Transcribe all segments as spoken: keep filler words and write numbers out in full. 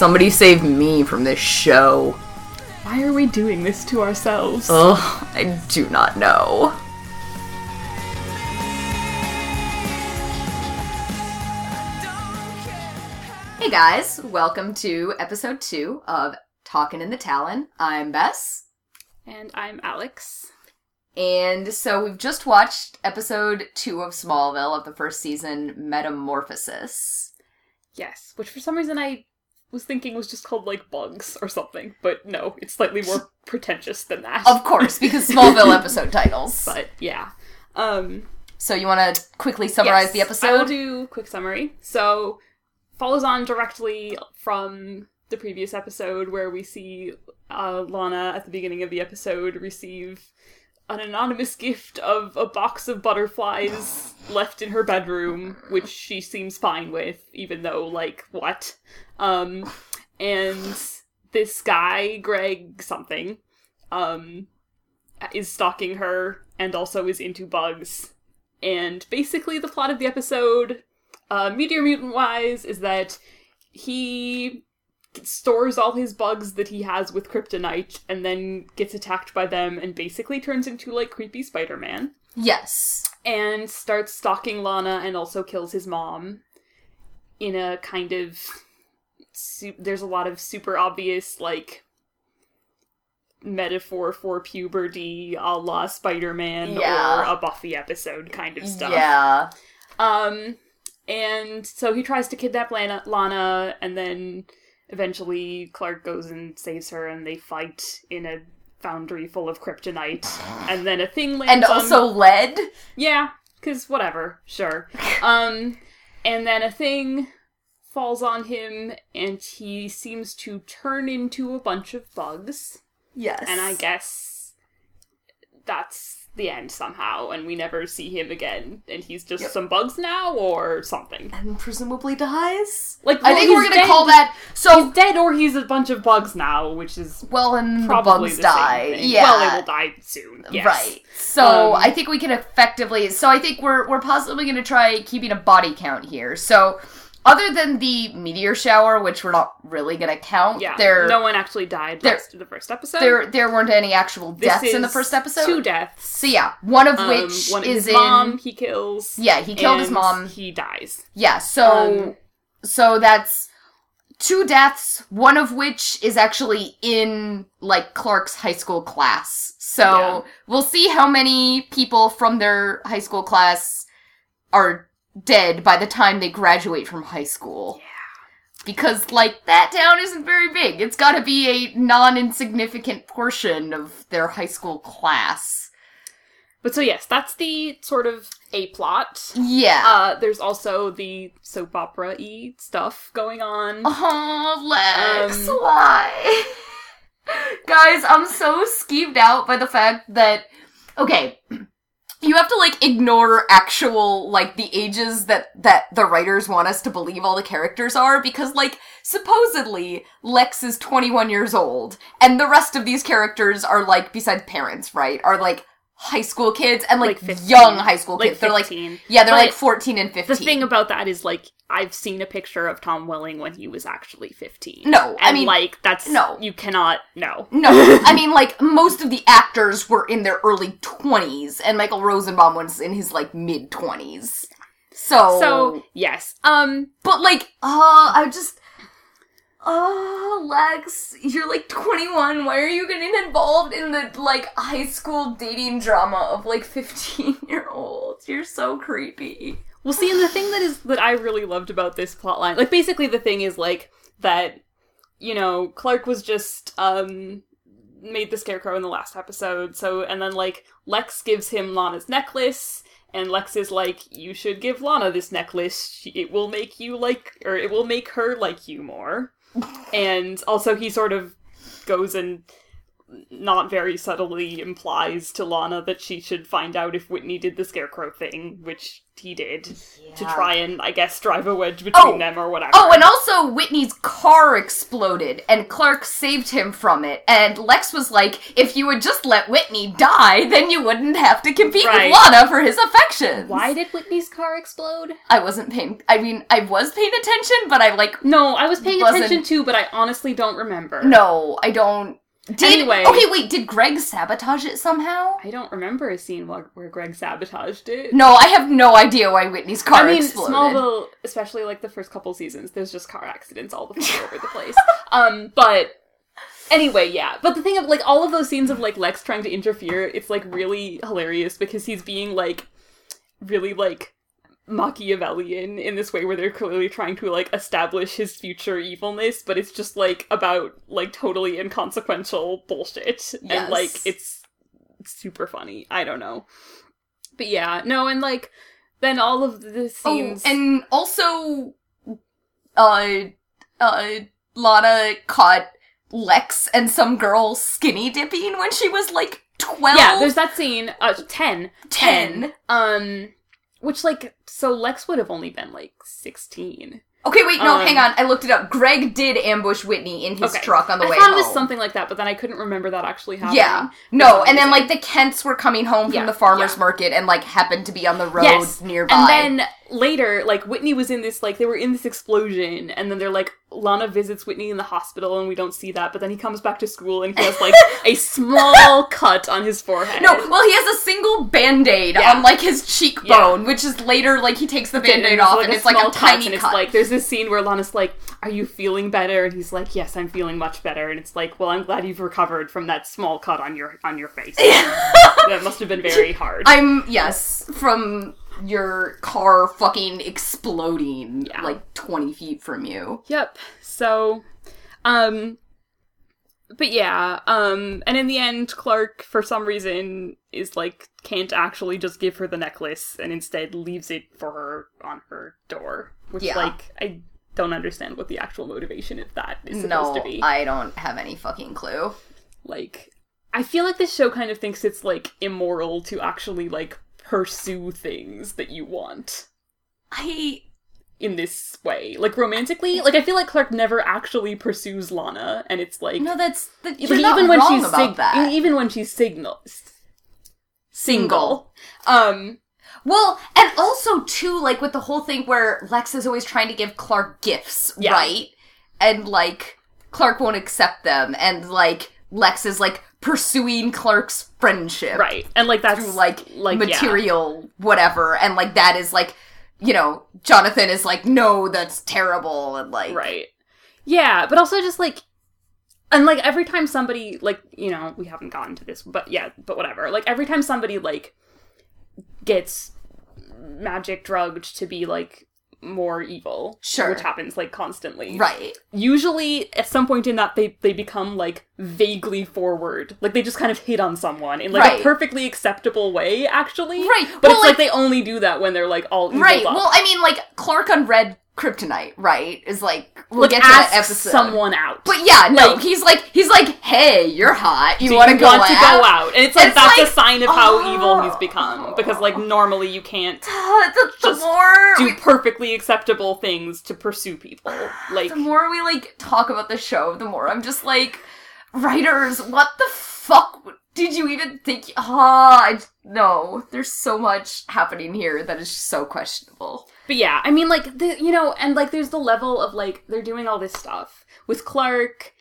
Somebody save me from this show. Why are we doing this to ourselves? Ugh, I do not know. Hey guys, welcome to episode two of Talkin' in the Talon. I'm Bess. And I'm Alex. And so we've just watched episode two of Smallville of the first season, Metamorphosis. Yes, which for some reason I was thinking was just called, like, Bugs or something. But no, it's slightly more pretentious than that. Of course, because Smallville episode titles. But, yeah. Um, so you want to quickly summarize yes, the episode? I will do a quick summary. So, follows on directly from the previous episode where we see uh, Lana at the beginning of the episode receive an anonymous gift of a box of butterflies left in her bedroom, which she seems fine with, even though, like, what? Um, and this guy, Greg something, um, is stalking her and also is into bugs. And basically the plot of the episode, uh, Meteor Mutant-wise, is that he stores all his bugs that he has with kryptonite and then gets attacked by them and basically turns into, like, creepy Spider-Man. Yes. And starts stalking Lana and also kills his mom in a kind of... Su- there's a lot of super obvious, like, metaphor for puberty a la Spider-Man yeah. or a Buffy episode kind of stuff. Yeah. Um, and so he tries to kidnap Lana, Lana and then... Eventually, Clark goes and saves her, and they fight in a foundry full of kryptonite. And then a thing lands And also on... lead? Yeah, because whatever, sure. um, and then a thing falls on him, and he seems to turn into a bunch of bugs. Yes. And I guess that's the end somehow, and we never see him again. And he's just yep. some bugs now, or something. And presumably dies? Like, well, I think we're gonna dead. call that... So he's dead, or he's a bunch of bugs now, which is well, and probably the bugs the die. Same yeah. Well, they will die soon. Yes. Right. So um, I think we can effectively... So I think we're we're possibly gonna try keeping a body count here. So other than the meteor shower, which we're not really gonna count, yeah, there no one actually died there, last of the first episode. There there weren't any actual deaths in the first episode. Two deaths. So yeah, one of um, which one is his in mom he kills. Yeah, he killed his mom. He dies. Yeah, so um, so that's two deaths, one of which is actually in, like, Clark's high school class. So yeah. we'll see how many people from their high school class are dead by the time they graduate from high school. Yeah. Because, like, that town isn't very big. It's gotta be a non-insignificant portion of their high school class. But so, yes, that's the sort of A-plot. Yeah. Uh, there's also the soap opera-y stuff going on. Oh, Lex, um, why? Guys, I'm so skeeved out by the fact that... Okay... You have to, like, ignore actual, like, the ages that, that the writers want us to believe all the characters are, because, like, supposedly, Lex is twenty-one years old, and the rest of these characters are, like, besides parents, right, are, like, high school kids, and, like, like young high school kids. Like they're, like, yeah, they're, but like, fourteen and fifteen. The thing about that is, like, I've seen a picture of Tom Welling when he was actually fifteen. No, and I mean... like, that's... No. You cannot... No. No. I mean, like, most of the actors were in their early twenties, and Michael Rosenbaum was in his, like, mid-twenties. So... So, yes. Um... But, like, uh, I just... Oh, Lex, you're, like, twenty-one. Why are you getting involved in the, like, high school dating drama of, like, fifteen-year-olds? You're so creepy. Well, see, and the thing that is that I really loved about this plotline, like, basically the thing is, like, that, you know, Clark was just, um, made the Scarecrow in the last episode, so, and then, like, Lex gives him Lana's necklace, and Lex is like, you should give Lana this necklace, it will make you like, or it will make her like you more. And also he sort of goes and not very subtly implies to Lana that she should find out if Whitney did the scarecrow thing, which he did, yeah. to try and, I guess, drive a wedge between oh. them or whatever. Oh, and also Whitney's car exploded, and Clark saved him from it, and Lex was like, if you would just let Whitney die, then you wouldn't have to compete right. with Lana for his affections. Why did Whitney's car explode? I wasn't paying, I mean, I was paying attention, but I, like... No, I was paying wasn't... attention too, but I honestly don't remember. No, I don't... Did, anyway. Okay, wait, did Greg sabotage it somehow? I don't remember a scene where, where Greg sabotaged it. No, I have no idea why Whitney's car exploded. I mean, Smallville, especially like the first couple seasons, there's just car accidents all the all over the place. Um, but... Anyway, yeah. But the thing of, like, all of those scenes of, like, Lex trying to interfere, it's, like, really hilarious because he's being, like, really, like... Machiavellian in this way where they're clearly trying to, like, establish his future evilness, but it's just, like, about, like, totally inconsequential bullshit. Yes. And, like, it's super funny. I don't know. But yeah, no, and, like, then all of the scenes... Oh, and also, uh, uh, Lana caught Lex and some girl skinny dipping when she was, like, twelve? Yeah, there's that scene. Uh, ten. Ten. ten. Um... Which, like, so Lex would have only been, like, sixteen. Okay, wait, no, um, hang on. I looked it up. Greg did ambush Whitney in his okay. truck on the I way home. I thought it was something like that, but then I couldn't remember that actually happening. Yeah. No, and then, like, the Kents were coming home from yeah, the farmer's yeah. market and, like, happened to be on the road yes. nearby. And then later, like, Whitney was in this, like, they were in this explosion, and then they're like, Lana visits Whitney in the hospital, and we don't see that, but then he comes back to school, and he has, like, a small cut on his forehead. No, well, he has a single Band-Aid yeah. on, like, his cheekbone, yeah. which is later, like, he takes the Band-Aid off, like and it's, like, a tiny cut. It's, like, there's this scene where Lana's like, are you feeling better? And he's like, yes, I'm feeling much better. And it's like, well, I'm glad you've recovered from that small cut on your on your face. That must have been very hard. I'm, yes, from... your car fucking exploding, yeah. like, twenty feet from you. Yep. So, um, but yeah, um, and in the end, Clark, for some reason, is, like, can't actually just give her the necklace, and instead leaves it for her on her door. Which, yeah. like, I don't understand what the actual motivation of that is supposed no, to be. No, I don't have any fucking clue. Like, I feel like this show kind of thinks it's, like, immoral to actually, like, pursue things that you want. I... In this way. Like, romantically, like, I feel like Clark never actually pursues Lana, and it's like... No, that's... That, you're like, not even when wrong she's about sig- that. Even when she's signals. Single. Um... Well, and also, too, like, with the whole thing where Lex is always trying to give Clark gifts, yeah. right? And, like, Clark won't accept them, and, like, Lex is, like... pursuing Clark's friendship. Right. And, like, that's... Through, like, like material yeah. whatever. And, like, that is, like, you know, Jonathan is like, no, that's terrible. And, like... Right. Yeah, but also just, like... And, like, every time somebody, like, you know, we haven't gotten to this, but, yeah, but whatever. Like, every time somebody, like, gets magic drugged to be, like... more evil. Sure. Which happens, like, constantly. Right. Usually, at some point in that, they, they become, like, vaguely forward. Like, they just kind of hit on someone in, like, right. a perfectly acceptable way, actually. Right. But well, it's like, like, they only do that when they're, like, all evil Right. up. Well, I mean, like, Clark on Red Kryptonite, right, is, like, we'll like, get to that episode. Someone out. But, yeah, no, like, he's, like, he's, like, hey, you're hot. You, you want to go out? to go out. And it's, like, it's that's like, a sign of oh. how evil he's become. Because, like, normally you can't the, the just more... do perfectly acceptable things to pursue people. Like the more we like talk about the show, the more I'm just like, writers, what the fuck did you even think? Ah, I, no, there's so much happening here that is just so questionable. But yeah, I mean, like the you know, and like there's the level of like they're doing all this stuff with Clark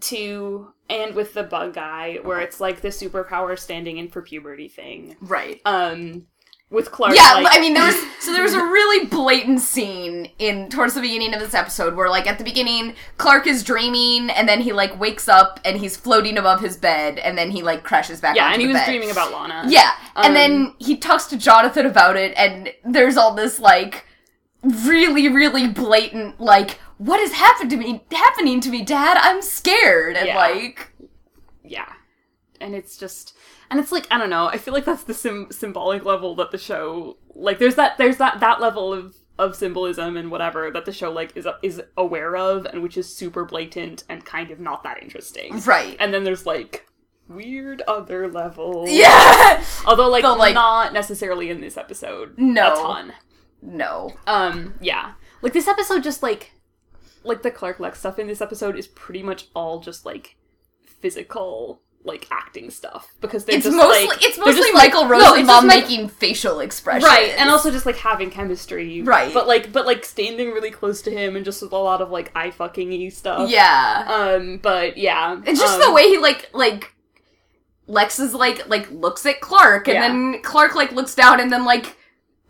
too, and with the bug guy, where it's like the superpower standing in for puberty thing, right? Um. With Clark, yeah, like... I mean, there was, so there was a really blatant scene in, towards the beginning of this episode where, like, at the beginning, Clark is dreaming, and then he, like, wakes up, and he's floating above his bed, and then he, like, crashes back yeah, onto the bed. Yeah, and he was dreaming about Lana. Yeah, um, and then he talks to Jonathan about it, and there's all this, like, really, really blatant, like, what is happened to me, happening to me, Dad? I'm scared, and, yeah. like... Yeah. And it's just... And it's like, I don't know, I feel like that's the sim- symbolic level that the show, like, there's that, there's that, that level of of symbolism and whatever that the show, like, is is aware of, and which is super blatant and kind of not that interesting. Right. And then there's, like, weird other levels. Yeah! Although, like, the, like, not necessarily in this episode. No. A ton. No. Um, yeah. Like, this episode just, like, like, the Clark Lex stuff in this episode is pretty much all just, like, physical, like, acting stuff, because they're it's just mostly, like it's mostly just, Michael like, Rosenbaum no, making like, facial expressions, right, and also just like having chemistry, right, but like but like standing really close to him and just with a lot of like eye fucking-y stuff, yeah, um, but yeah, it's just um, the way he like like Lex is like like looks at Clark and yeah. then Clark like looks down and then like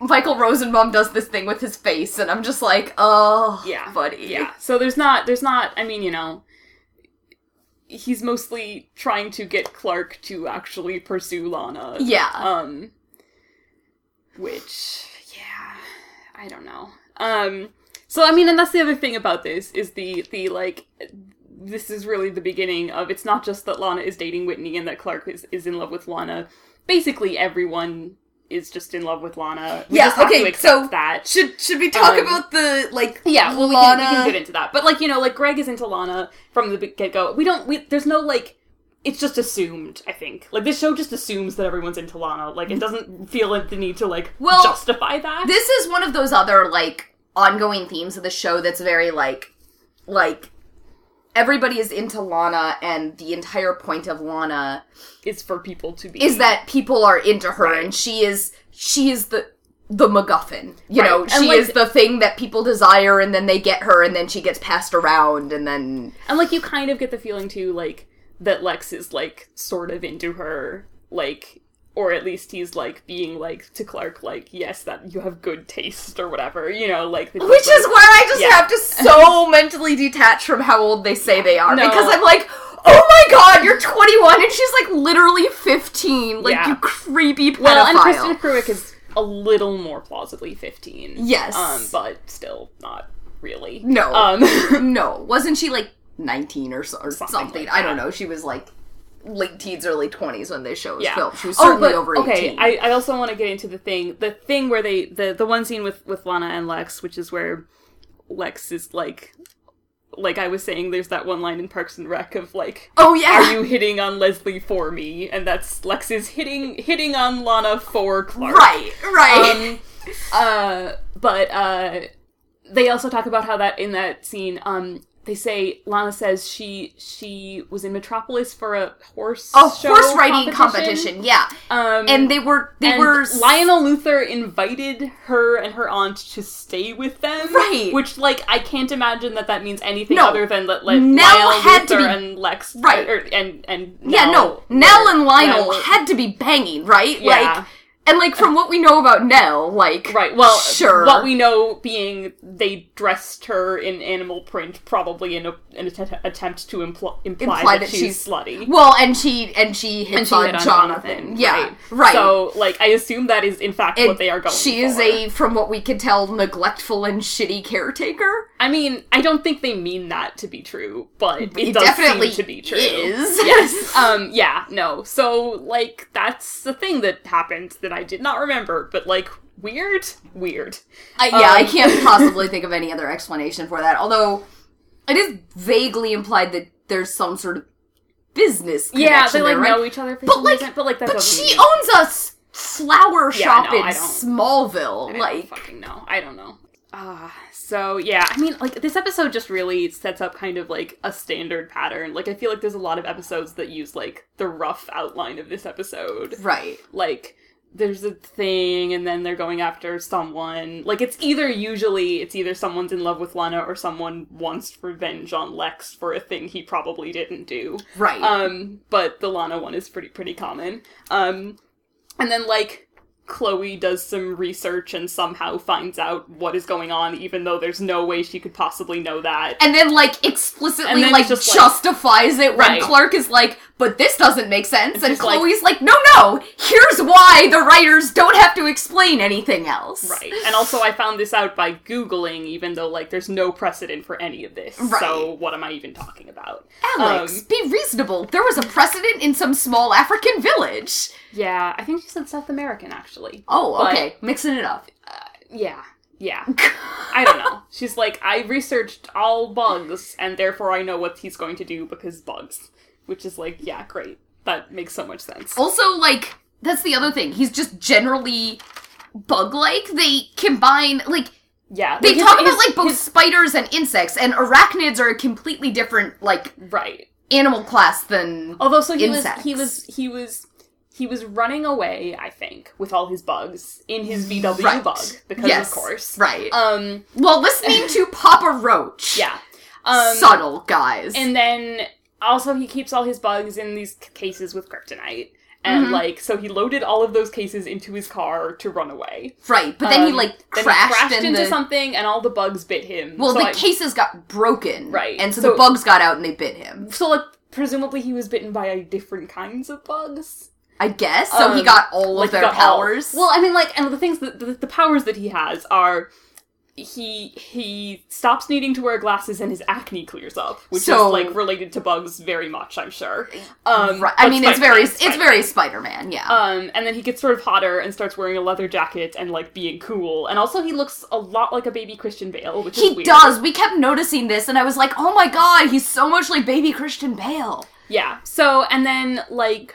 Michael Rosenbaum does this thing with his face and I'm just like, oh, yeah, buddy, yeah. So there's not there's not I mean you know. He's mostly trying to get Clark to actually pursue Lana. Yeah. Um, which, yeah, I don't know. Um, so, I mean, and that's the other thing about this, is the, the, like, this is really the beginning of, it's not just that Lana is dating Whitney and that Clark is, is in love with Lana. Basically, everyone is just in love with Lana. We yeah, just have okay, to accept so that. Should, should we talk um, about the, like, yeah, well, Lana... we, can, we can get into that. But, like, you know, like, Greg is into Lana... from the get-go. We don't, we, there's no, like, it's just assumed, I think. Like, this show just assumes that everyone's into Lana. Like, it doesn't feel like the need to, like, well, justify that. This is one of those other, like, ongoing themes of the show that's very, like, like, everybody is into Lana, and the entire point of Lana... is for people to be... is that people are into her, right. and she is, she is the... the MacGuffin, you right. know, she like, is the thing that people desire, and then they get her, and then she gets passed around, and then... And, like, you kind of get the feeling, too, like, that Lex is, like, sort of into her, like, or at least he's, like, being, like, to Clark, like, yes, that you have good taste, or whatever, you know, like... Which like, is why I just yeah. have to so mentally detach from how old they say they are, no. because I'm like... oh my god, you're twenty-one, and she's, like, literally fifteen. Like, yeah. you creepy pedophile. Well, and Tristan Kruick is a little more plausibly fifteen. Yes. Um, but still not really. No. Um, no. Wasn't she, like, nineteen or, so, or something? something. Like I don't know. She was, like, late teens, early twenties when this show was yeah. filmed. She was certainly oh, but, over eighteen. Okay, I, I also want to get into the thing, the thing where they, the, the one scene with, with Lana and Lex, which is where Lex is, like... like I was saying, there's that one line in Parks and Rec of like, oh yeah, are you hitting on Leslie for me? And that's Lex's hitting hitting on Lana for Clark. Right, right. Um, uh, but uh, they also talk about how that in that scene, um, they say Lana says she she was in Metropolis for a horse a show horse riding competition. competition. Yeah, um, and they were they and were Lionel Luther invited her and her aunt to stay with them, right? Which like I can't imagine that that means anything no. other than that like Nell Lionel had Luther to be, and Lex, right? Or, and and Nell, yeah, no, Nell and Lionel Nell, had to be banging, right? Yeah. Like, and, like, from what we know about Nell, like... Right, well, sure. What we know being they dressed her in animal print, probably in, a, in an att- attempt to impl- imply, imply that, that she's, she's slutty. Well, and she and she hit, and she on, hit on Jonathan. Jonathan. Yeah, right. right. So, like, I assume that is, in fact, and what they are going she for. She is a, from what we can tell, neglectful and shitty caretaker. I mean, I don't think they mean that to be true, but it, it does definitely seem to be true. Is. Yes. um, yeah, no. So, like, that's the thing that happened that I... I did not remember, but, like, weird? Weird. I, yeah, um, I can't possibly think of any other explanation for that, although it is vaguely implied that there's some sort of business connection Yeah, they, like, there, right? know each other for some reason, but, like, that but doesn't But she mean... owns a s- flower yeah, shop no, in I Smallville, I don't like... I don't fucking know. I don't know. Uh, so, yeah, I mean, like, this episode just really sets up kind of, like, a standard pattern. Like, I feel like there's a lot of episodes that use, like, the rough outline of this episode. Right. Like... there's a thing, and then they're going after someone. Like, it's either usually, it's either someone's in love with Lana or someone wants revenge on Lex for a thing he probably didn't do. Right. Um, but the Lana one is pretty, pretty common. Um, and then, like, Chloe does some research and somehow finds out what is going on, even though there's no way she could possibly know that. And then, like, explicitly, then like, just, justifies like, it when right. Clark is like, but this doesn't make sense, it's and Chloe's like, like, no, no, here's why the writers don't have to explain anything else. Right. And also, I found this out by Googling, even though, like, there's no precedent for any of this. Right. So, what am I even talking about? Alex, um, be reasonable. There was a precedent in some small African village. Yeah, I think she said South American, actually. Oh, okay. But, Mixing it up. Uh, yeah. Yeah. I don't know. She's like, I researched all bugs, and therefore I know what he's going to do because bugs. Which is like, yeah, great. That makes so much sense. Also, like, that's the other thing. He's just generally bug-like. They combine, like... Yeah. They like talk his, about, like, both his... spiders and insects, and arachnids are a completely different, like... Right. Animal class than although so he insects. was he was he was he was running away, I think, with all his bugs in his V W right. bug because yes. of course right um well listening to Papa Roach yeah um, subtle guys and then also he keeps all his bugs in these cases with kryptonite and mm-hmm. like so he loaded all of those cases into his car to run away right but then um, he like crashed, then he crashed in into the... something and all the bugs bit him well so the I... cases got broken right and so, so the bugs got out and they bit him so like presumably he was bitten by different kinds of bugs I guess so um, he got all like of their powers all... well I mean like and the things that the, the powers that he has are He he stops needing to wear glasses and his acne clears up, which so, is like related to bugs very much, I'm sure. Um, right. I mean, Spider-Man, it's very Spider-Man. it's very Spider-Man, yeah. Um, and then he gets sort of hotter and starts wearing a leather jacket and like being cool. And also, he looks a lot like a baby Christian Bale, which he is weird. He does. We kept noticing this, and I was like, oh my god, he's so much like baby Christian Bale. Yeah. So and then like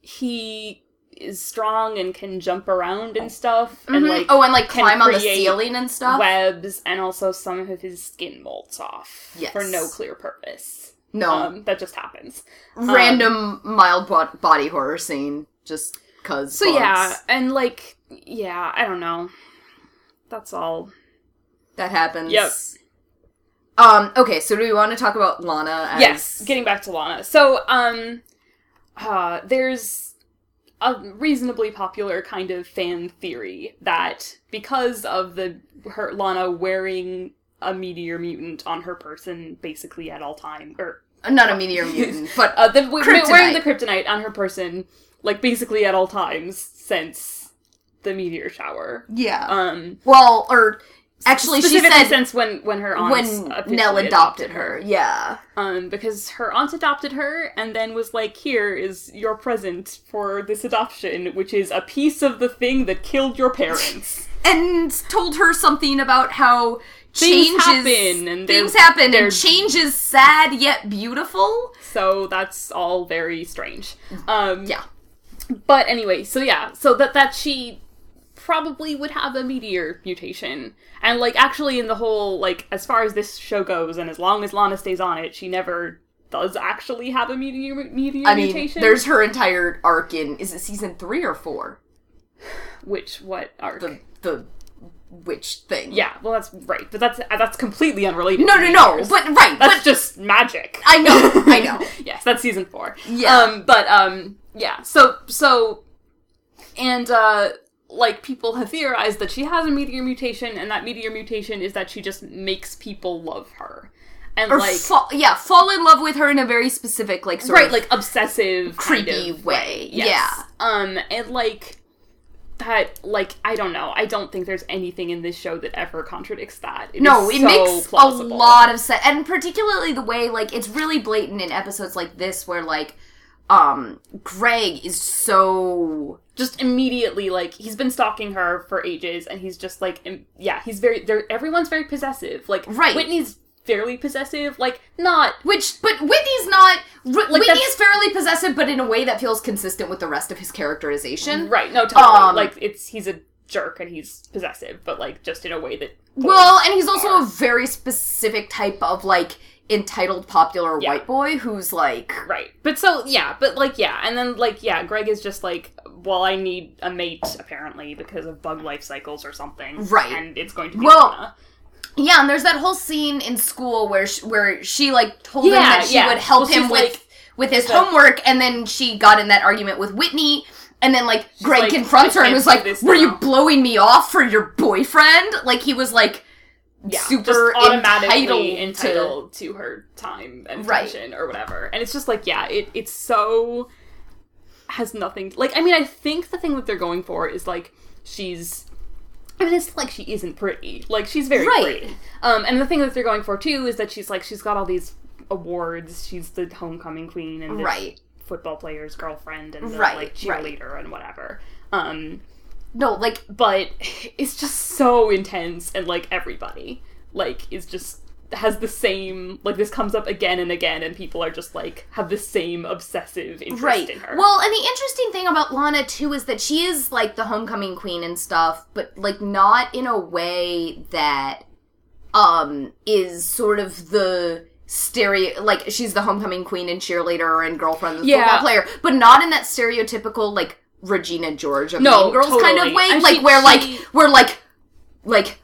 he. is strong and can jump around and stuff. Mm-hmm. And like Oh, and like climb on the ceiling and stuff. Webs, and also some of his skin molts off. Yes. For no clear purpose. No. Um, that just happens. Random um, mild bo- body horror scene. Just cause So bugs. yeah, and like, yeah, I don't know. That's all. That happens. Yep. Um, okay, so do we want to talk about Lana? As... Yes, getting back to Lana. So, um, uh, there's... a reasonably popular kind of fan theory that because of the her Lana wearing a meteor mutant on her person basically at all time, or not a meteor mutant, but uh, the, wearing the kryptonite on her person like basically at all times since the meteor shower. Yeah. Um. Well, or actually, she said since when when her aunt when Nell adopted her. her. Yeah. Um, because her aunt adopted her and then was like, here is your present for this adoption, which is a piece of the thing that killed your parents. And told her something about how changes... Things happen. And things happen and change is sad yet beautiful. So that's all very strange. Um, yeah. But anyway, so yeah, so that, that she... probably would have a meteor mutation. And, like, actually in the whole, like, as far as this show goes, and as long as Lana stays on it, she never does actually have a meteor, meteor I mutation. I mean, there's her entire arc in, is it season three or four? Which, what arc? The, the witch thing. Yeah, well, that's right. But that's that's completely unrelated. No, no, no. But, right. That's but, just magic. I know. I know. Yes, that's season four. Yeah. Um, but, um, yeah. So, so, and, uh... like, people have theorized that she has a meteor mutation, and that meteor mutation is that she just makes people love her. And, or like... Fa- yeah, fall in love with her in a very specific, like, sort right, of... Right, like, obsessive... Creepy kind of way. way. Yes. Yeah. Um, and, like, that, like, I don't know. I don't think there's anything in this show that ever contradicts that. It no, it so makes plausible. a lot of sense. And particularly the way, like, it's really blatant in episodes like this where, like, um, Greg is so... just immediately, like, he's been stalking her for ages, and he's just, like, Im- yeah, he's very, everyone's very possessive. Like, right. Whitney's fairly possessive, like, not... Which, but Whitney's not... Like, Whitney's fairly possessive, but in a way that feels consistent with the rest of his characterization. Right, no, totally. Um, like, it's, he's a jerk, and he's possessive, but, like, just in a way that... Well, and he's also are. a very specific type of, like... entitled popular yeah. white boy who's like right but so yeah but like yeah and then like yeah Greg is just like, well, I need a mate apparently because of bug life cycles or something, right? And it's going to be well Lana. yeah and there's that whole scene in school where she, where she like told yeah, him that she yeah. would help well, him with like, with his so, homework, and then she got in that argument with Whitney. And then, like, Greg like, confronts her and was like, were now. you blowing me off for your boyfriend? Like, he was like Yeah, super just automatically entitled, entitled to, to her time and attention right. or whatever. And it's just like, yeah, it it's so... has nothing... Like, I mean, I think the thing that they're going for is, like, she's... I mean, it's like she isn't pretty. Like, she's very right. pretty. Um, and the thing that they're going for, too, is that she's, like, she's got all these awards. She's the homecoming queen and the right. football player's girlfriend and the, right. like, cheerleader right. and whatever. Um... No, like, but it's just so intense, and, like, everybody, like, is just, has the same, like, this comes up again and again, and people are just, like, have the same obsessive interest right. in her. Well, and the interesting thing about Lana, too, is that she is, like, the homecoming queen and stuff, but, like, not in a way that, um, is sort of the... stereo, like, she's the homecoming queen and cheerleader and girlfriend of the yeah. football player, but not in that stereotypical, like, Regina George of no, Mean Girls totally. kind of way, and like, she, where, like, she... where, like, like,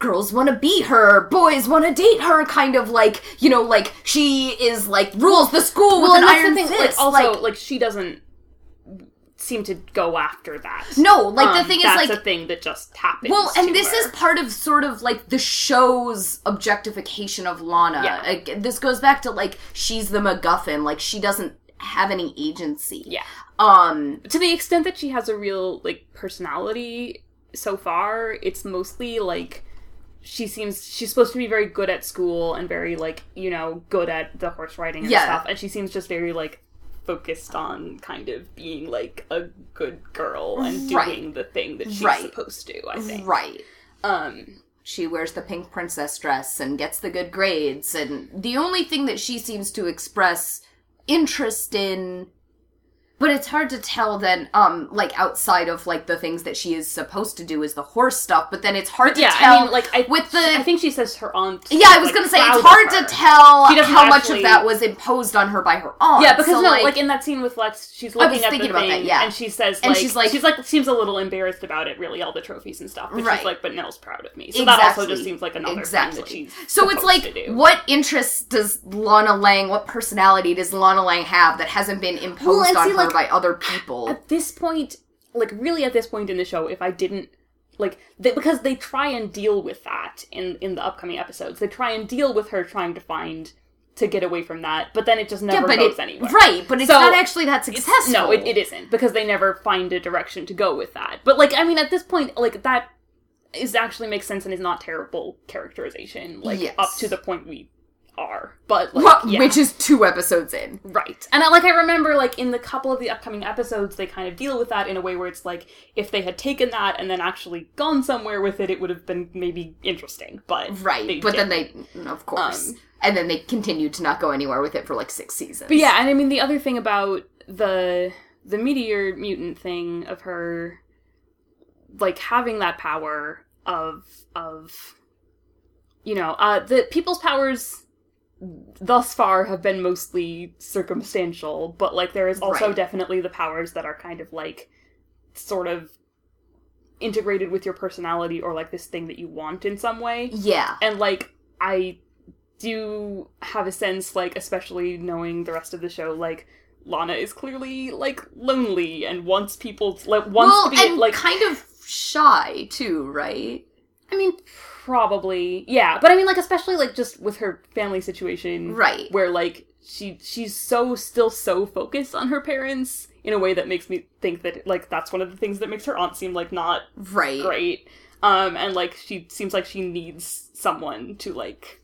girls want to be her, boys want to date her, kind of, like, you know, like, she is, like, rules the school well, with an iron fist. Like, also, like, like, she doesn't seem to go after that. No, like, um, the thing is, like... That's a thing that just happens Well, and to this her. is part of sort of, like, the show's objectification of Lana. Yeah. Like, this goes back to, like, she's the MacGuffin. Like, she doesn't have any agency. Yeah. Um... To the extent that she has a real, like, personality so far, it's mostly, like... She seems, she's supposed to be very good at school and very, like, you know, good at the horse riding and yeah. stuff. And she seems just very, like... focused on kind of being, like, a good girl and doing right. the thing that she's right. supposed to, I think. Right. Um, she wears the pink princess dress and gets the good grades, and the only thing that she seems to express interest in, but it's hard to tell then, um, like, outside of, like, the things that she is supposed to do is the horse stuff, but then it's hard to yeah, tell. I mean, like, I, with the... I think she says her aunt... Yeah, I was like, gonna say, it's hard to tell how actually... much of that was imposed on her by her aunt. Yeah, because, so, no, like, like, in that scene with Lex, she's looking at the thing, about that, yeah. and she says, like... And she's like... She's, like, seems a little embarrassed about it, really, all the trophies and stuff, but right. she's like, but Nell's proud of me. So exactly. that also just seems like another exactly. thing that she's So it's like, what interests does Lana Lang, what personality does Lana Lang have that hasn't been imposed well, on see, her? Like, by other people. At this point, like, really at this point in the show, if I didn't, like, they, because they try and deal with that in, in the upcoming episodes. They try and deal with her trying to find, to get away from that, but then it just never yeah, goes it, anywhere. Right, but it's so, not actually that successful. No, it, it isn't, because they never find a direction to go with that. But, like, I mean, at this point, like, that is actually makes sense and is not terrible characterization, like, yes. up to the point we... are but like well, yeah. which is two episodes in right and I, like I remember like in the couple of the upcoming episodes they kind of deal with that in a way where it's like if they had taken that and then actually gone somewhere with it it would have been maybe interesting but right but didn't. Then they of course um, and then they continued to not go anywhere with it for like six seasons but yeah and I mean the other thing about the the meteor mutant thing of her like having that power of of you know uh the people's powers thus far have been mostly circumstantial, but, like, there is also right. definitely the powers that are kind of, like, sort of integrated with your personality or, like, this thing that you want in some way. Yeah. And, like, I do have a sense, like, especially knowing the rest of the show, like, Lana is clearly, like, lonely and wants people to, like, wants well, to be, and like... kind of shy, too, right? I mean... Probably, yeah. But I mean, like, especially, like, just with her family situation. Right. Where, like, she she's so, still so focused on her parents in a way that makes me think that, like, that's one of the things that makes her aunt seem, like, not right. great. Um, and, like, she seems like she needs someone to, like,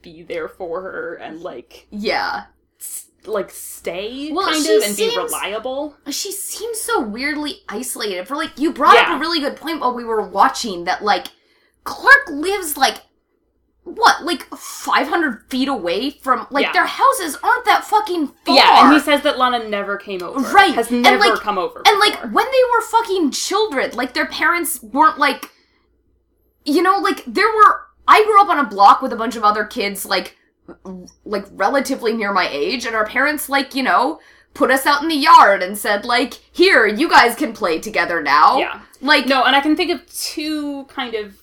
be there for her and, like... Yeah. S- like, stay, well, kind of, and seems, be reliable. She seems so weirdly isolated. For, like, you brought yeah. up a really good point while we were watching that, like... Clark lives, like, what, like, five hundred feet away from, like, yeah. their houses aren't that fucking far. Yeah, and he says that Lana never came over. Right. Has never and, like, come over before. And, like, when they were fucking children, like, their parents weren't, like, you know, like, there were, I grew up on a block with a bunch of other kids, like, like, relatively near my age, and our parents, like, you know... put us out in the yard and said, like, here, you guys can play together now. Yeah. Like... No, and I can think of two kind of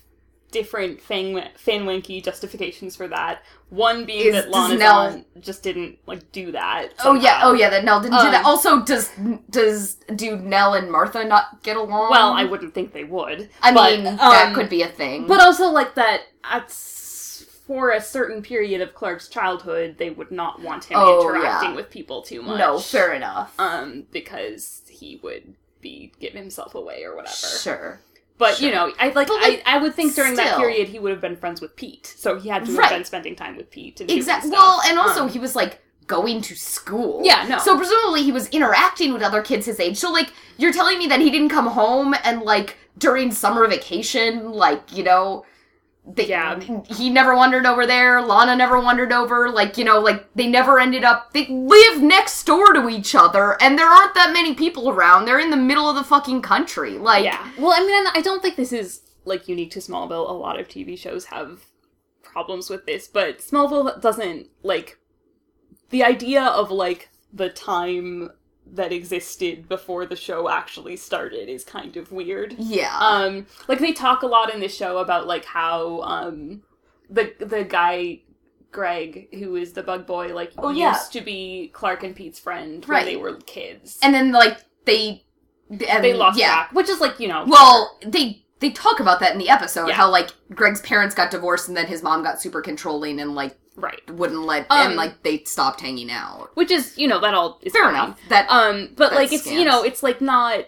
different fan- fanwanky justifications for that. One being is, that Lana Nell... just didn't, like, do that. Somehow. Oh, yeah, oh, yeah, that Nell didn't um, do that. Also, does, does, do Nell and Martha not get along? Well, I wouldn't think they would. I but, mean, that um, could be a thing. But also, like, that, at, for a certain period of Clark's childhood, they would not want him oh, interacting yeah. with people too much. No, fair enough. Um, because he would be giving himself away or whatever. Sure. But, sure. you know, I like, like I, I would think during still. that period he would have been friends with Pete. So he had to right. have been spending time with Pete. And exactly. Well, and also um, he was, like, going to school. Yeah, no. So presumably he was interacting with other kids his age. So, like, you're telling me that he didn't come home and, like, during summer vacation, like, you know... They, yeah. He never wandered over there. Lana never wandered over. Like, you know, like, they never ended up... They live next door to each other, and there aren't that many people around. They're in the middle of the fucking country. Like... Yeah. Well, I mean, I don't think this is, like, unique to Smallville. A lot of T V shows have problems with this, but Smallville doesn't, like... The idea of, like, the time that existed before the show actually started is kind of weird. Yeah. Um, like, they talk a lot in this show about, like, how, um, the, the guy, Greg, who is the bug boy, like, oh, yeah. used to be Clark and Pete's friend when right. they were kids. And then, like, they... Um, they lost yeah. track, which is, like, you know... Well, they... They talk about that in the episode, yeah. how, like, Greg's parents got divorced and then his mom got super controlling and, like, right. wouldn't let, um, and, like, they stopped hanging out. Which is, you know, that all is fair funny. Enough. That, um, but, that like, it's, scams. You know, it's, like, not,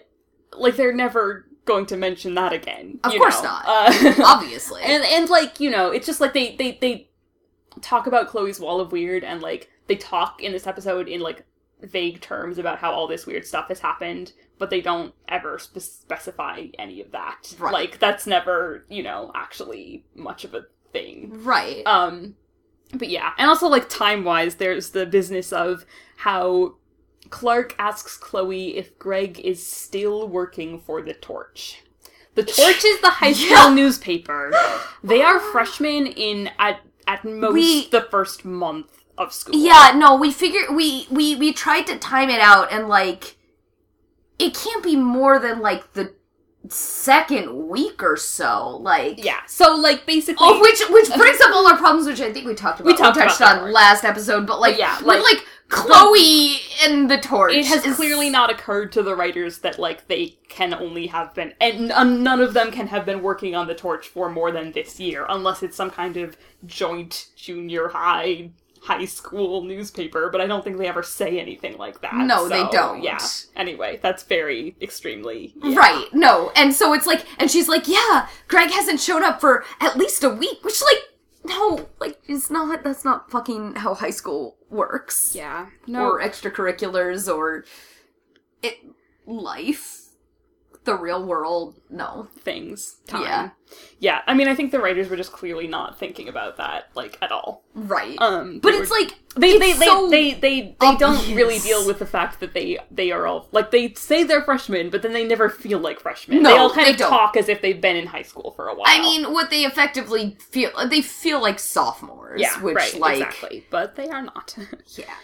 like, they're never going to mention that again. Of you course know? Not. Uh, Obviously. And, and, like, you know, it's just, like, they, they, they talk about Chloe's wall of weird and, like, they talk in this episode in, like, vague terms about how all this weird stuff has happened, but they don't ever spe- specify any of that. Right. Like, that's never, you know, actually much of a thing. Right. Um, but yeah. And also, like, time-wise, there's the business of how Clark asks Chloe if Greg is still working for The Torch. The Torch is the high school yeah. newspaper. They are freshmen in, at, at most, we- the first month. Of school. Yeah, no, we figured, we, we, we tried to time it out, and, like, it can't be more than, like, the second week or so, like. Yeah, so, like, basically. Oh, which, which brings up all our problems, which I think we talked about. We talked we touched about on last episode, but, like, but yeah, like, with, like, Chloe and The Torch. It has is... clearly not occurred to the writers that, like, they can only have been, and uh, none of them can have been working on The Torch for more than this year, unless it's some kind of joint junior high high school newspaper, but I don't think they ever say anything like that. No, so, they don't. Yeah. Anyway, that's very extremely... Yeah. Right, no. And so it's like, and she's like, yeah, Greg hasn't showed up for at least a week, which, like, no, like, it's not, that's not fucking how high school works. Yeah. No. Or extracurriculars, or it, life, the real world, no. Things. Time. Yeah. Yeah, I mean, I think the writers were just clearly not thinking about that, like, at all. Right. Um, but it's, were, like, they they, they, so they they they they don't really deal with the fact that they, they are all, like, they say they're freshmen, but then they never feel like freshmen. No, they all kind they of don't. Talk as if they've been in high school for a while. I mean, what they effectively feel, they feel like sophomores. Yeah, which, right, like, exactly. But they are not. Yeah.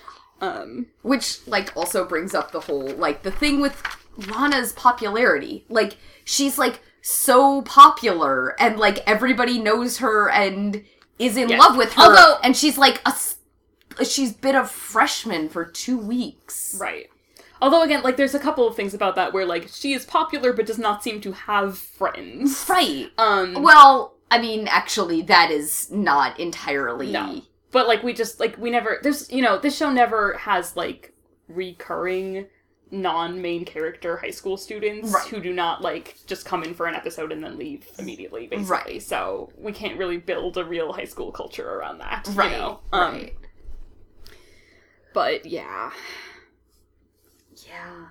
Um, which, like, also brings up the whole, like, the thing with Lana's popularity. Like, she's, like, so popular, and, like, everybody knows her and is in yes. love with her. Although, and she's, like, a, she's been a freshman for two weeks. Right. Although, again, like, there's a couple of things about that where, like, she is popular but does not seem to have friends. Right. Um. Well, I mean, actually, that is not entirely... No. But, like, we just, like, we never... There's, you know, this show never has, like, recurring... non-main character high school students right. who do not, like, just come in for an episode and then leave immediately, basically. Right. So we can't really build a real high school culture around that, right. you know? Um, right. But, yeah. Yeah.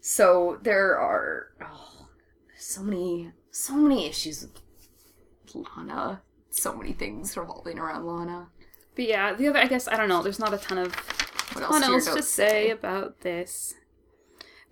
So there are oh, so many, so many issues with Lana. So many things revolving around Lana. But yeah, the other, I guess, I don't know, there's not a ton of What else, what else to say, say about this?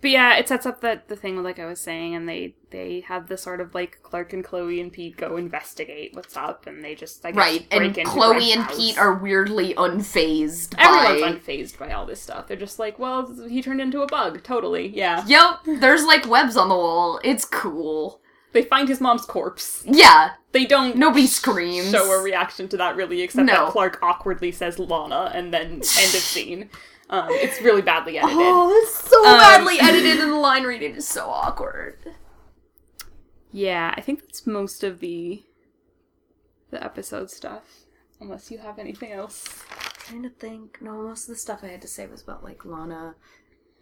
But yeah, it sets up the, the thing, like I was saying, and they, they have the sort of, like, Clark and Chloe and Pete go investigate what's up, and they just, I guess, right. break into Greg's house. Right, and Chloe and Pete are weirdly unfazed by... Everyone's unfazed by all this stuff. They're just like, well, he turned into a bug. Totally, yeah. Yep, there's, like, webs on the wall. It's cool. They find his mom's corpse. Yeah. They don't... Nobody screams. ...show a reaction to that, really, except no. that Clark awkwardly says Lana, and then end of scene. Um, it's really badly edited. Oh, it's so um, badly edited, and the line reading is so awkward. Yeah, I think that's most of the the episode stuff. Unless you have anything else. I'm trying to think. No, most of the stuff I had to say was about, like, Lana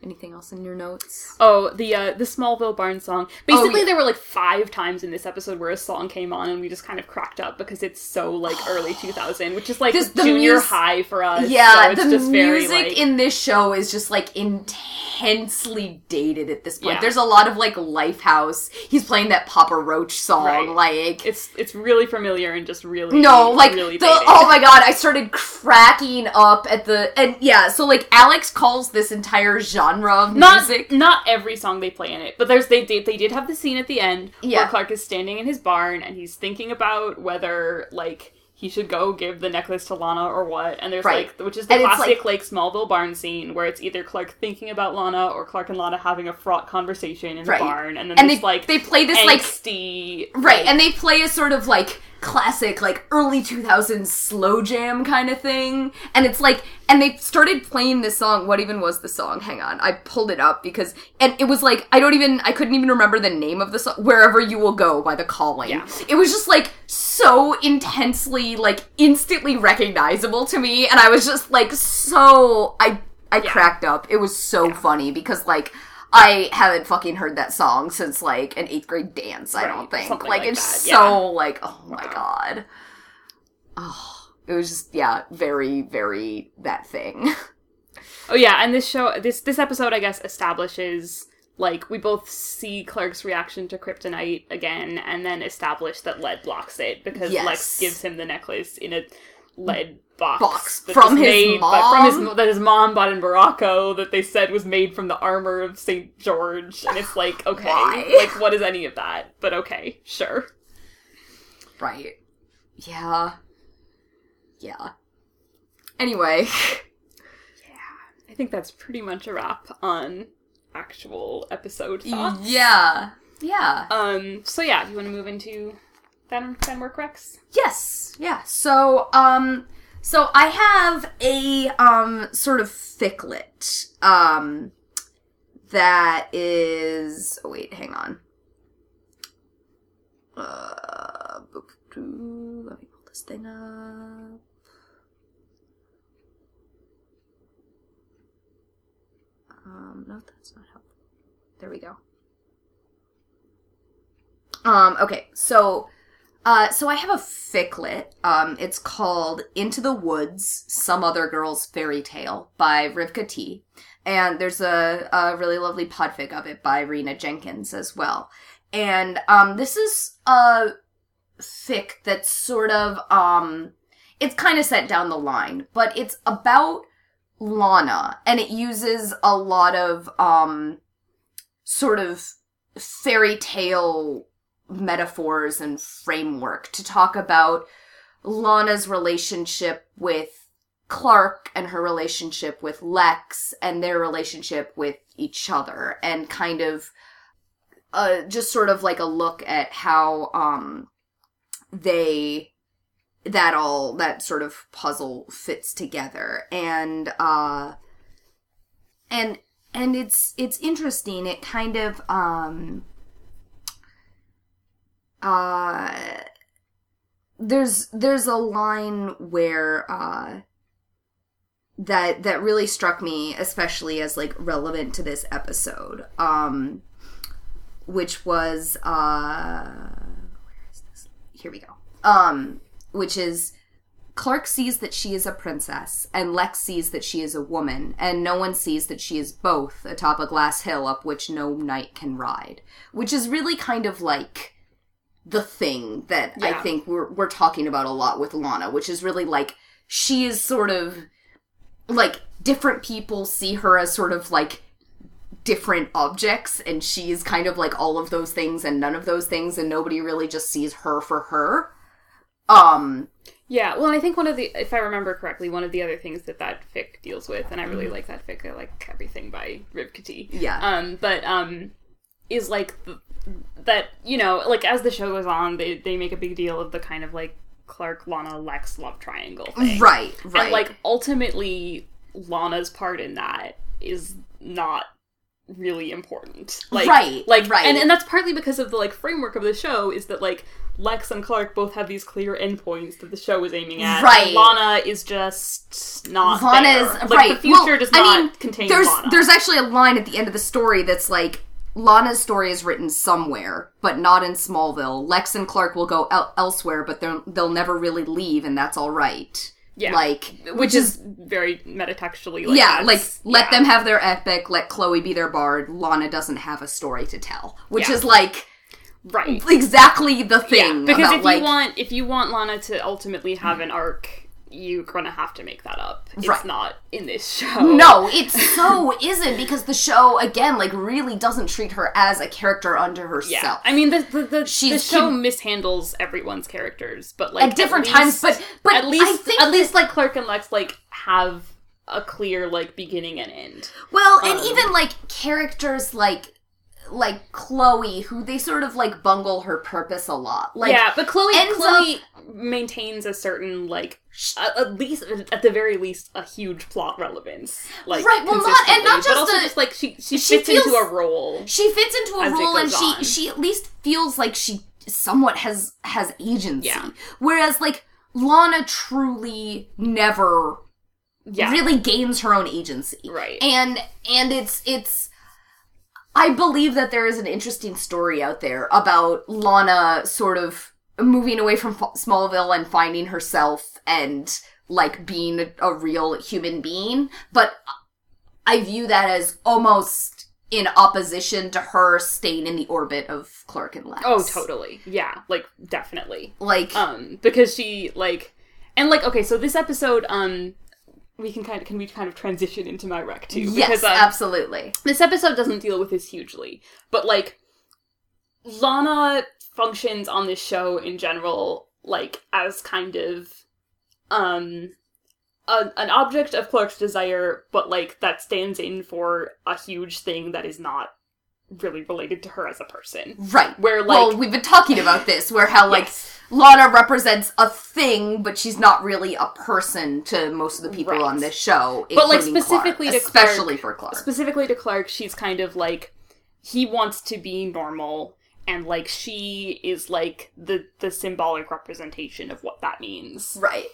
Anything else in your notes? Oh, the uh, the Smallville Barn song. Basically, oh, yeah. There were like five times in this episode where a song came on and we just kind of cracked up because it's so like early two thousand, which is like junior mus- high for us. Yeah, so it's the just music very, like... in this show is just like intensely dated at this point. Yeah. There's a lot of like Lifehouse. He's playing that Papa Roach song. Right. Like it's it's really familiar and just really no like really the, oh my god, I started cracking up at the and yeah. So like Alex calls this entire genre. genre of music. Not, not every song they play in it, but there's they did they did have the scene at the end yeah. where Clark is standing in his barn and he's thinking about whether like he should go give the necklace to Lana or what, and there's right. like which is the and classic like, like Smallville barn scene where it's either Clark thinking about Lana or Clark and Lana having a fraught conversation in the right. barn, and then and they, like they play this angsty, like right, like, and they play a sort of like classic like early two thousands slow jam kind of thing, and it's like and they started playing this song. What even was the song? Hang on, I pulled it up because and it was like I don't even I couldn't even remember the name of the song. Wherever You Will Go by The Calling. Yeah. It was just like so intensely like instantly recognizable to me, and I was just like so I I yeah. cracked up. It was so yeah. funny because like I haven't fucking heard that song since, like, an eighth grade dance, I right, don't think. Like, like, it's that, yeah. so, like, oh wow. my god. Oh, it was just, yeah, very, very that thing. Oh, yeah, and this show, this, this episode, I guess, establishes, like, we both see Clark's reaction to kryptonite again, and then establish that lead blocks it, because yes. Lex gives him the necklace in a lead box, box from, his made, by, from his that his mom bought in Morocco that they said was made from the armor of Saint George, and it's like okay Why? Like what is any of that, but okay sure right yeah yeah anyway yeah I think that's pretty much a wrap on actual episode thoughts. yeah yeah um so yeah do you want to move into Fan, fan work recs? Yes, yeah. So, um, so I have a, um, sort of ficlet, um, that is, oh wait, hang on. Uh, let me pull this thing up. Um, no, that's not helpful. There we go. Um, okay, so... Uh, so I have a ficlet. Um, it's called Into the Woods, Some Other Girl's Fairy Tale by Rivka T. And there's a, a really lovely podfic of it by Rena Jenkins as well. And, um, this is a fic that's sort of, um, it's kind of set down the line, but it's about Lana, and it uses a lot of, um, sort of fairy tale metaphors and framework to talk about Lana's relationship with Clark and her relationship with Lex and their relationship with each other, and kind of uh, just sort of like a look at how um, they, that all, that sort of puzzle fits together. And, uh, and, and it's, it's interesting. It kind of, um, Uh, there's, there's a line where, uh, that, that really struck me, especially as, like, relevant to this episode, um, which was, uh, where is this? Here we go. Um, which is, Clark sees that she is a princess, and Lex sees that she is a woman, and no one sees that she is both atop a glass hill up which no knight can ride, which is really kind of, like, the thing that yeah. I think we're we're talking about a lot with Lana, which is really, like, she is sort of, like, different people see her as sort of, like, different objects, and she is kind of, like, all of those things and none of those things, and nobody really just sees her for her. Um... Yeah, well, I think one of the, if I remember correctly, one of the other things that that fic deals with, and I really mm-hmm. like that fic, I like everything by Rivka T. Yeah. Um, but, um... is, like, th- that, you know, like, as the show goes on, they, they make a big deal of the kind of, like, Clark, Lana, Lex love triangle thing. Right, right. And, like, ultimately, Lana's part in that is not really important. Like, right. Like, right. And, and that's partly because of the, like, framework of the show is that, like, Lex and Clark both have these clear endpoints that the show is aiming at. Right. And Lana is just not Lana's, there. Like, right. the future well, does not I mean, contain there's, Lana. There's actually a line at the end of the story that's like, Lana's story is written somewhere, but not in Smallville. Lex and Clark will go el- elsewhere, but they'll never really leave, and that's all right. Yeah, like, which, which is, is very metatextually. Like, yeah, like, let yeah. them have their epic, let Chloe be their bard, Lana doesn't have a story to tell. Which yeah. is, like, right, exactly the thing. Yeah, because about, if, like, you want, if you want Lana to ultimately have an arc, you're gonna have to make that up. It's right. not in this show. No, it so isn't, because the show, again, like, really doesn't treat her as a character unto herself. Yeah. I mean, the the, the, she, the show she, mishandles everyone's characters, but, like, at different at least, times, but, but at least, I think at least, that, like, Clark and Lex, like, have a clear, like, beginning and end. Well, um, and even, like, characters, like, like, Chloe, who they sort of, like, bungle her purpose a lot. Like, yeah, but Chloe, Chloe up, maintains a certain, like, a, at least, at the very least, a huge plot relevance. Like, right, well, not, and not just but also a, just, like, she, she, she fits feels, into a role. She fits into a role, and she, she at least feels like she somewhat has, has agency. Yeah. Whereas, like, Lana truly never yeah. really gains her own agency. Right. And, and it's, it's, I believe that there is an interesting story out there about Lana sort of moving away from F- Smallville and finding herself and, like, being a, a real human being. But I view that as almost in opposition to her staying in the orbit of Clark and Lex. Oh, totally. Yeah. Like, definitely. Like... Um, because she, like... And, like, okay, so this episode, um... We can kind of can we kind of transition into my rec too? Because, yes, um, absolutely. This episode doesn't deal with this hugely, but, like, Lana functions on this show in general, like, as kind of um a, an object of Clark's desire, but, like, that stands in for a huge thing that is not really related to her as a person. Right. Where, like... Well, we've been talking about this, where how, like, yes. Lana represents a thing, but she's not really a person to most of the people right. on this show, but, like, specifically Clark, to Clark. Especially for Clark. Specifically to Clark, she's kind of, like, he wants to be normal, and, like, she is, like, the, the symbolic representation of what that means. Right.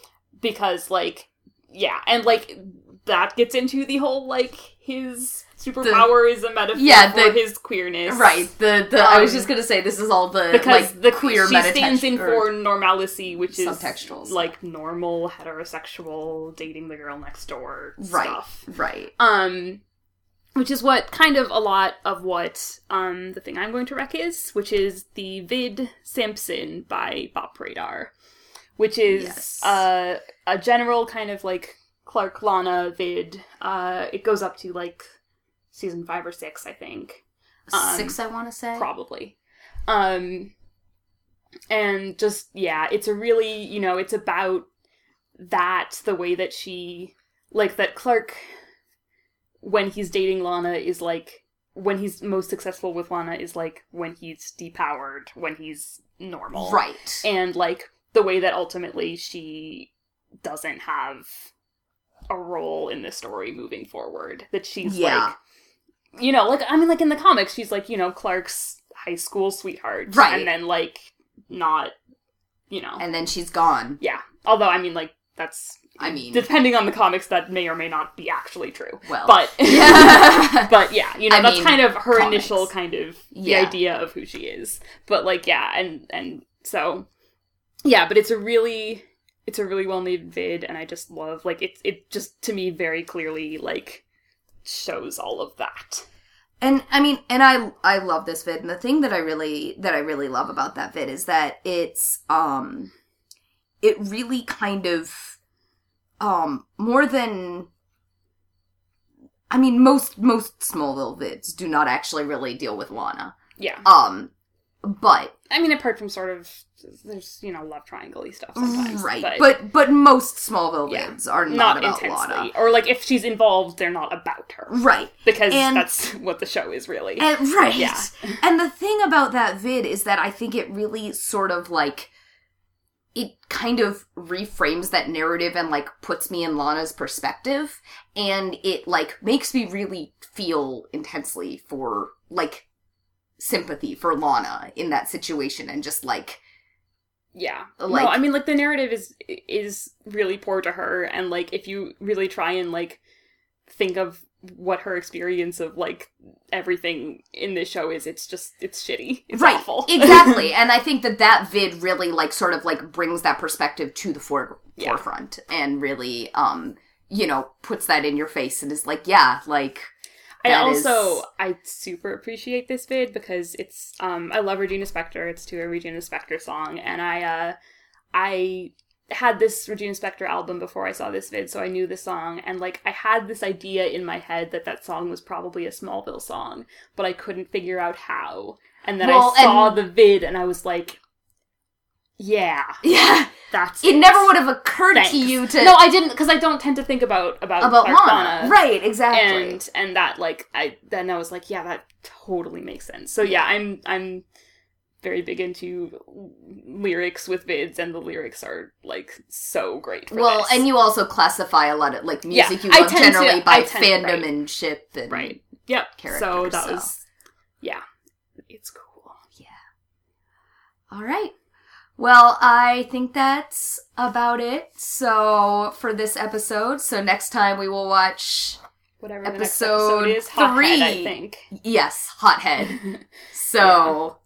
Because, like, yeah, and, like, that gets into the whole, like, his... Superpower the, is a metaphor yeah, the, for his queerness. Right. The the um, I was just gonna say this is all the because like the queer she metatext- stands in for normalcy, which is subtextual, like normal heterosexual dating the girl next door right, stuff. Right. Um, which is what kind of a lot of what um the thing I'm going to rec is, which is the vid Sampson by Bop Radar, which is yes. uh a general kind of like Clark Lana vid. Uh, it goes up to like. Season five or six, I think. Um, six, I want to say. Probably. Um, and just, yeah, it's a really, you know, it's about that, the way that she, like, that Clark, when he's dating Lana, is, like, when he's most successful with Lana is, like, when he's depowered, when he's normal. Right. And, like, the way that ultimately she doesn't have a role in the story moving forward. That she's, yeah. like... You know, like, I mean, like, in the comics, she's, like, you know, Clark's high school sweetheart. Right. And then, like, not, you know. And then she's gone. Yeah. Although, I mean, like, that's... I mean... Depending on the comics, that may or may not be actually true. Well. But, yeah, but, yeah you know, I that's mean, kind of her comics. Initial kind of yeah. the idea of who she is. But, like, yeah, and, and so... Yeah, but it's a really... It's a really well-made vid, and I just love, like, it, it just, to me, very clearly, like... shows all of that. And I mean, and I I love this vid, and the thing that I really that I really love about that vid is that it's um it really kind of um more than I mean most most Smallville vids do not actually really deal with Lana. Yeah. Um but I mean apart from sort of there's, you know, love triangle-y stuff sometimes. Right. But but, but most Smallville yeah, vids are not, not about intensely. Lana. Or, like, if she's involved, they're not about her. Right. Because and, that's what the show is, really. And, right. Yeah. And the thing about that vid is that I think it really sort of, like, it kind of reframes that narrative and, like, puts me in Lana's perspective. And it, like, makes me really feel intensely for, like, sympathy for Lana in that situation and just, like... Yeah. Like, no, I mean, like, the narrative is is really poor to her, and, like, if you really try and, like, think of what her experience of, like, everything in this show is, it's just, it's shitty. It's right. Awful. Exactly. And I think that that vid really, like, sort of, like, brings that perspective to the for- yeah. forefront and really, um, you know, puts that in your face and is like, yeah, like... I also, is... I super appreciate this vid because it's, um, I love Regina Spektor. It's to a Regina Spektor song. And I, uh, I had this Regina Spektor album before I saw this vid, so I knew the song. And, like, I had this idea in my head that that song was probably a Smallville song, but I couldn't figure out how. And then well, I saw and... the vid and I was like, yeah. Yeah. That's it, it never would have occurred Thanks. to you to... No, I didn't, because I don't tend to think about about, about Lana. Right, exactly. And and that, like, I then I was like, yeah, that totally makes sense. So yeah, I'm I'm very big into lyrics with vids, and the lyrics are, like, so great for Well, this. And you also classify a lot of, like, music yeah, you love generally to, by fandom to, right. and ship and right. Yep. characters. So that so. was... Yeah. It's cool. Yeah. All right. Well, I think that's about it. So for this episode, so next time we will watch whatever episode, the next episode is, Hothead, I think. Yes, Hothead. So,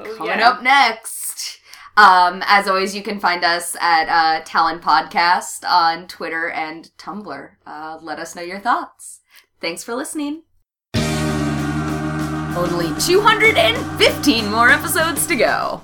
yeah. so coming yeah. up next. Um, as always, you can find us at uh, Talon Podcast on Twitter and Tumblr. Uh, let us know your thoughts. Thanks for listening. Only two hundred fifteen more episodes to go.